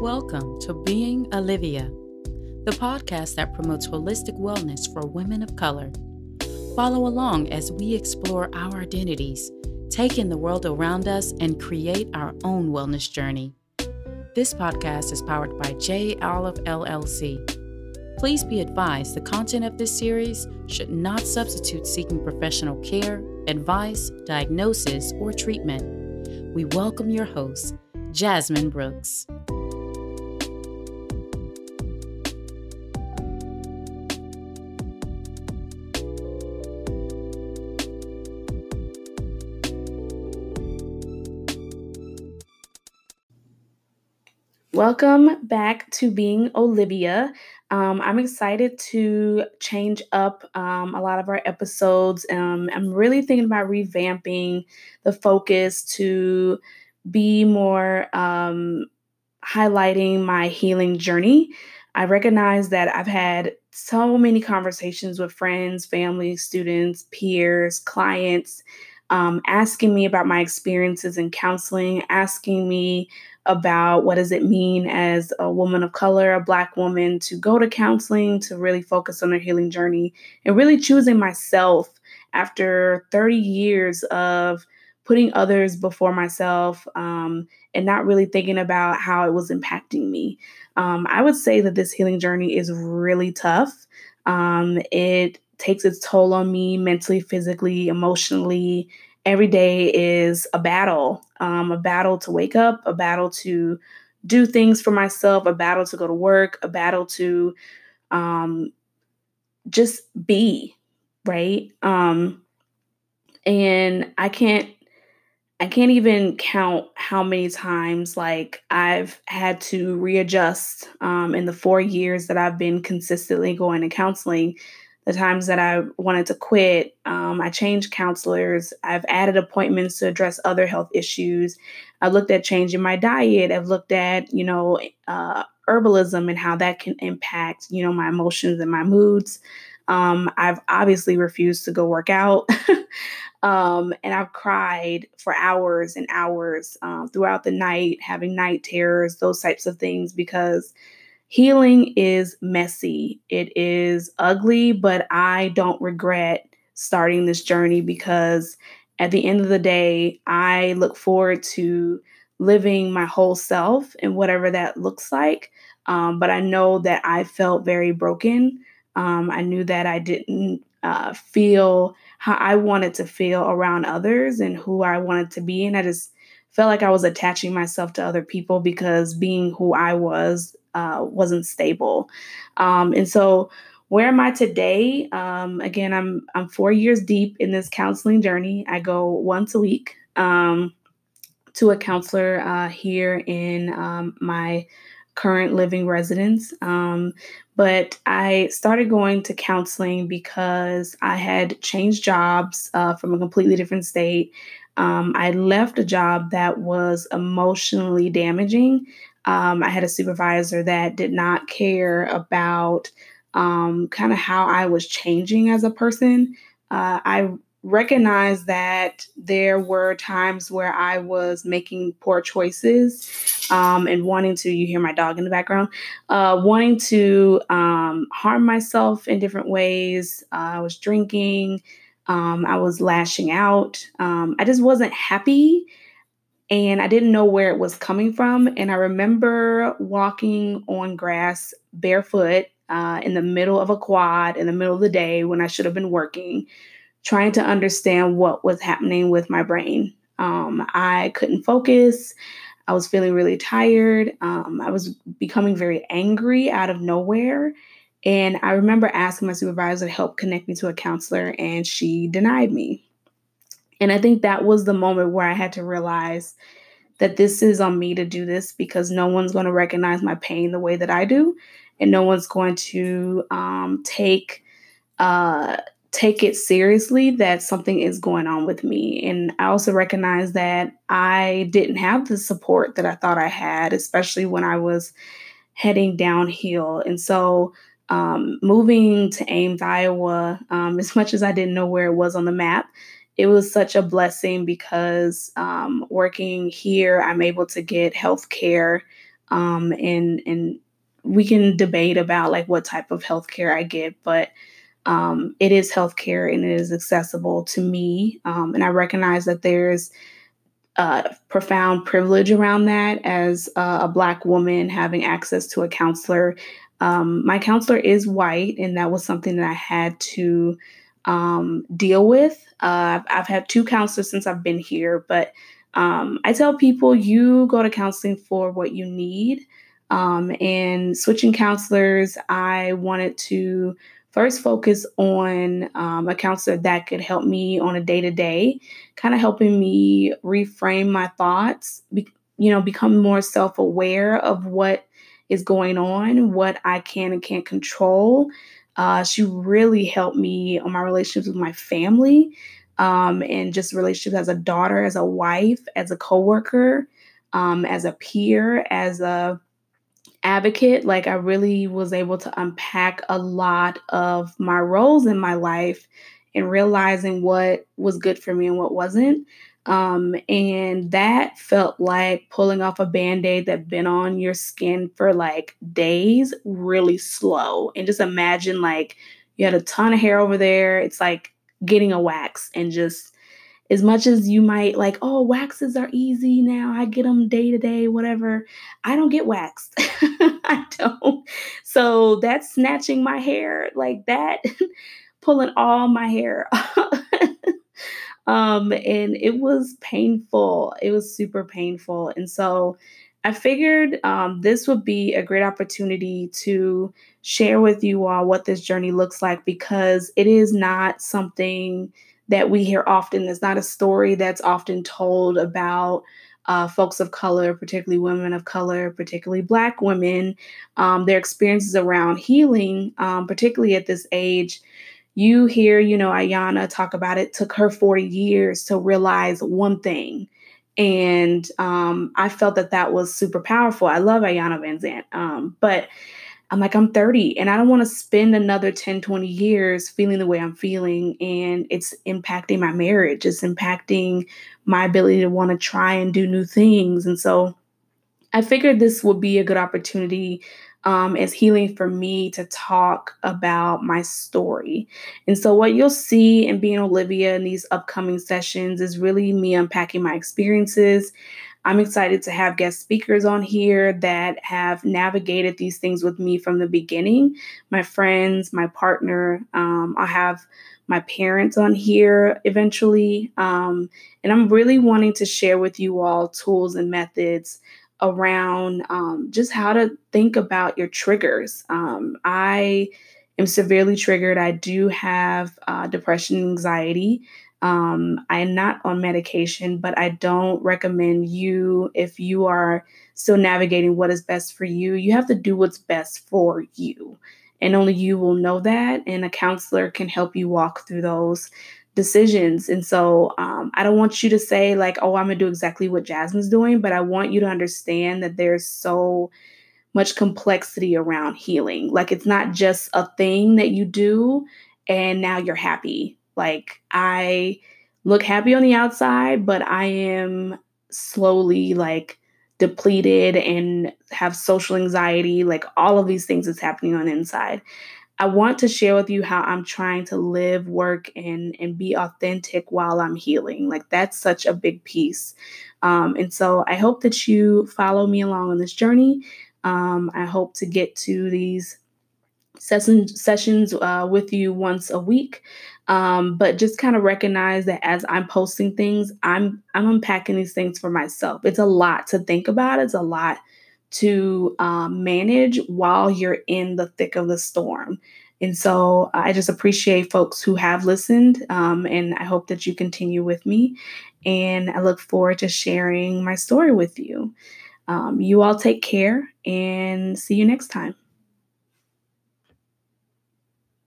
Welcome to Being Olivia, the podcast that promotes holistic wellness for women of color. Follow along as we explore our identities, take in the world around us, and create our own wellness journey. This podcast is powered by J. Olive, LLC. Please be advised the content of this series should not substitute seeking professional care, advice, diagnosis, or treatment. We welcome your host, Jasmine Brooks. Welcome back to Being Olivia. I'm excited to change up a lot of our episodes. I'm really thinking about revamping the focus to be more highlighting my healing journey. I recognize that I've had so many conversations with friends, family, students, peers, clients, asking me about my experiences in counseling, asking me about what does it mean as a woman of color, a Black woman, to go to counseling, to really focus on their healing journey, and really choosing myself after 30 years of putting others before myself and not really thinking about how it was impacting me. I would say that this healing journey is really tough. It takes its toll on me mentally, physically, emotionally. Every day is a battle to wake up, a battle to do things for myself, a battle to go to work, a battle to just be, right? And I can't even count how many times like I've had to readjust in the 4 years that I've been consistently going to counseling. The times that I wanted to quit, I changed counselors. I've added appointments to address other health issues. I looked at changing my diet. I've looked at, herbalism and how that can impact, my emotions and my moods. I've obviously refused to go work out. And I've cried for hours and hours throughout the night, having night terrors, those types of things, because healing is messy. It is ugly, but I don't regret starting this journey because at the end of the day, I look forward to living my whole self and whatever that looks like. But I know that I felt very broken. I knew that I didn't feel how I wanted to feel around others and who I wanted to be. And I just felt like I was attaching myself to other people because being who I was wasn't stable. And so where am I today? Again, I'm 4 years deep in this counseling journey. I go once a week to a counselor here in my current living residence. But I started going to counseling because I had changed jobs from a completely different state. I left a job that was emotionally damaging. I had a supervisor that did not care about kind of how I was changing as a person. I recognized that there were times where I was making poor choices and wanting to, you hear my dog in the background, wanting to harm myself in different ways. I was drinking. I was lashing out. I just wasn't happy. And I didn't know where it was coming from. And I remember walking on grass barefoot in the middle of a quad in the middle of the day when I should have been working, trying to understand what was happening with my brain. I couldn't focus. I was feeling really tired. I was becoming very angry out of nowhere. And I remember asking my supervisor to help connect me to a counselor, and she denied me. And I think that was the moment where I had to realize that this is on me to do this because no one's going to recognize my pain the way that I do. And no one's going to take it seriously that something is going on with me. And I also recognize that I didn't have the support that I thought I had, especially when I was heading downhill. And so moving to Ames, Iowa, as much as I didn't know where it was on the map, it was such a blessing because working here, I'm able to get health care And we can debate about like what type of healthcare I get, but it is healthcare and it is accessible to me. And I recognize that there's profound privilege around that as a Black woman having access to a counselor. My counselor is white, and that was something that I had to deal with. I've had two counselors since I've been here, but I tell people you go to counseling for what you need. And switching counselors, I wanted to first focus on a counselor that could help me on a day-to-day, kind of helping me reframe my thoughts, become more self-aware of what is going on, what I can and can't control. She really helped me on my relationships with my family, and just relationships as a daughter, as a wife, as a coworker, as a peer, as a advocate. Like, I really was able to unpack a lot of my roles in my life and realizing what was good for me and what wasn't. And that felt like pulling off a Band-Aid that's been on your skin for like days, really slow. And just imagine like you had a ton of hair over there. It's like getting a wax, and just as much as you might like, oh, waxes are easy now, I get them day to day, whatever. I don't get waxed. I don't. So that's snatching my hair like that, pulling all my hair off. And it was painful. It was super painful. And so I figured this would be a great opportunity to share with you all what this journey looks like, because it is not something that we hear often. It's not a story that's often told about folks of color, particularly women of color, particularly Black women, their experiences around healing, particularly at this age. You hear, Ayana talk about it took her 40 years to realize one thing. And I felt that that was super powerful. I love Ayana Van Zandt. But I'm like, I'm 30 and I don't want to spend another 10, 20 years feeling the way I'm feeling. And it's impacting my marriage. It's impacting my ability to want to try and do new things. And so I figured this would be a good opportunity as healing for me to talk about my story. And so what you'll see in Being Olivia in these upcoming sessions is really me unpacking my experiences. I'm excited to have guest speakers on here that have navigated these things with me from the beginning. My friends, my partner, I'll have my parents on here eventually. And I'm really wanting to share with you all tools and methods around just how to think about your triggers. I am severely triggered. I do have depression and anxiety. I am not on medication, but I don't recommend you, if you are still navigating what is best for you, you have to do what's best for you. And only you will know that. And a counselor can help you walk through those decisions. And so I don't want you to say like, oh, I'm going to do exactly what Jasmine's doing, but I want you to understand that there's so much complexity around healing. Like, it's not just a thing that you do and now you're happy. Like, I look happy on the outside, but I am slowly like depleted and have social anxiety. Like, all of these things is happening on the inside. I want to share with you how I'm trying to live, work, and be authentic while I'm healing. Like, that's such a big piece. And so I hope that you follow me along on this journey. I hope to get to these sessions with you once a week. But just kind of recognize that as I'm posting things, I'm unpacking these things for myself. It's a lot to think about. It's a lot to manage while you're in the thick of the storm. And so I just appreciate folks who have listened, and I hope that you continue with me. And I look forward to sharing my story with you. You all take care and see you next time.